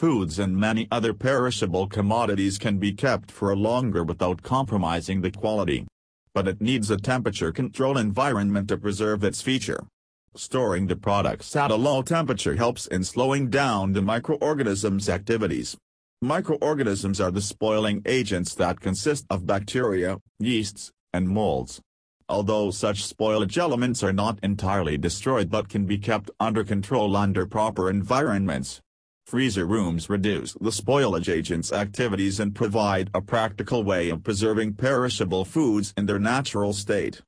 foods and many other perishable commodities can be kept for longer without compromising the quality. But it needs a temperature-controlled environment to preserve its feature. Storing the products at a low temperature helps in slowing down the microorganisms' activities. Microorganisms are the spoiling agents that consist of bacteria, yeasts, and molds. Although such spoilage elements are not entirely destroyed but can be kept under control under proper environments. Freezer rooms reduce the spoilage agents' activities and provide a practical way of preserving perishable foods in their natural state.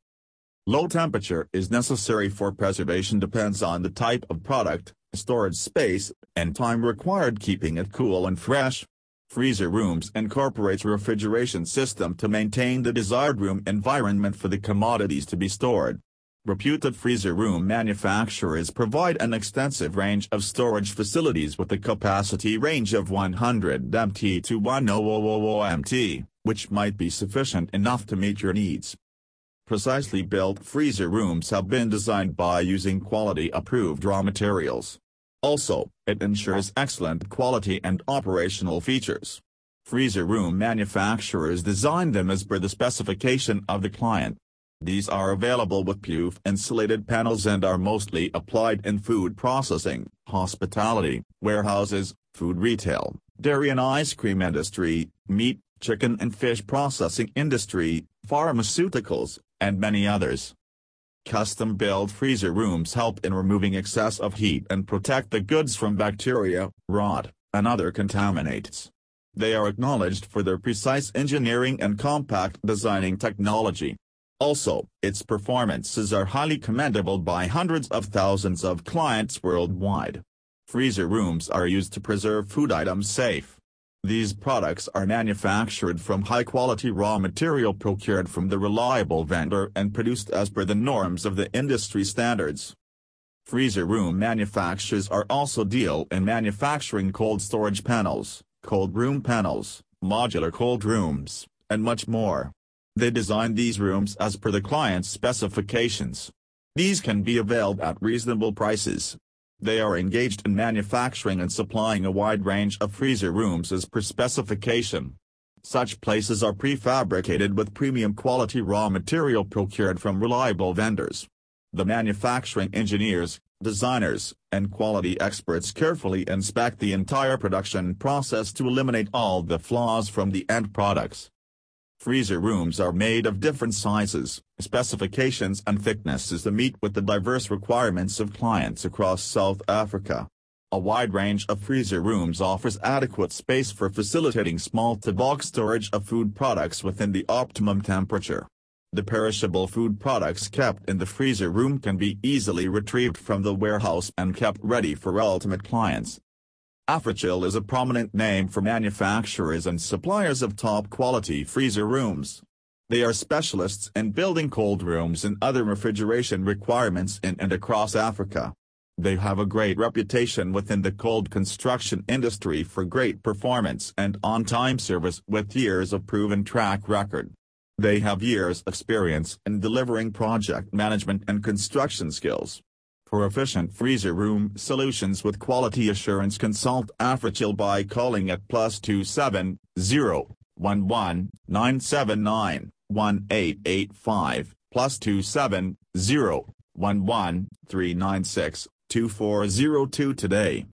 Low temperature is necessary for preservation depends on the type of product, storage space, and time required keeping it cool and fresh. Freezer rooms incorporate refrigeration system to maintain the desired room environment for the commodities to be stored. Reputed freezer room manufacturers provide an extensive range of storage facilities with a capacity range of 100 MT to 1000 MT, which might be sufficient enough to meet your needs. Precisely built freezer rooms have been designed by using quality-approved raw materials. Also, it ensures excellent quality and operational features. Freezer room manufacturers design them as per the specification of the client. These are available with PUF insulated panels and are mostly applied in food processing, hospitality, warehouses, food retail, dairy and ice cream industry, meat, chicken and fish processing industry, pharmaceuticals, and many others. Custom-built freezer rooms help in removing excess of heat and protect the goods from bacteria, rot, and other contaminants. They are acknowledged for their precise engineering and compact designing technology. Also, its performances are highly commendable by hundreds of thousands of clients worldwide. Freezer rooms are used to preserve food items safe. These products are manufactured from high-quality raw material procured from the reliable vendor and produced as per the norms of the industry standards. Freezer room manufacturers are also deal in manufacturing cold storage panels, cold room panels, modular cold rooms, and much more. They design these rooms as per the client's specifications. These can be availed at reasonable prices. They are engaged in manufacturing and supplying a wide range of freezer rooms as per specification. Such places are prefabricated with premium quality raw material procured from reliable vendors. The manufacturing engineers, designers, and quality experts carefully inspect the entire production process to eliminate all the flaws from the end products. Freezer rooms are made of different sizes, specifications and thicknesses to meet with the diverse requirements of clients across South Africa. A wide range of freezer rooms offers adequate space for facilitating small to bulk storage of food products within the optimum temperature. The perishable food products kept in the freezer room can be easily retrieved from the warehouse and kept ready for ultimate clients. Africhill is a prominent name for manufacturers and suppliers of top-quality freezer rooms. They are specialists in building cold rooms and other refrigeration requirements in and across Africa. They have a great reputation within the cold construction industry for great performance and on-time service with years of proven track record. They have years' experience in delivering project management and construction skills. For efficient freezer room solutions with quality assurance, consult Africhill by calling at +270 11 979 1885 +270 11 396 2402 today.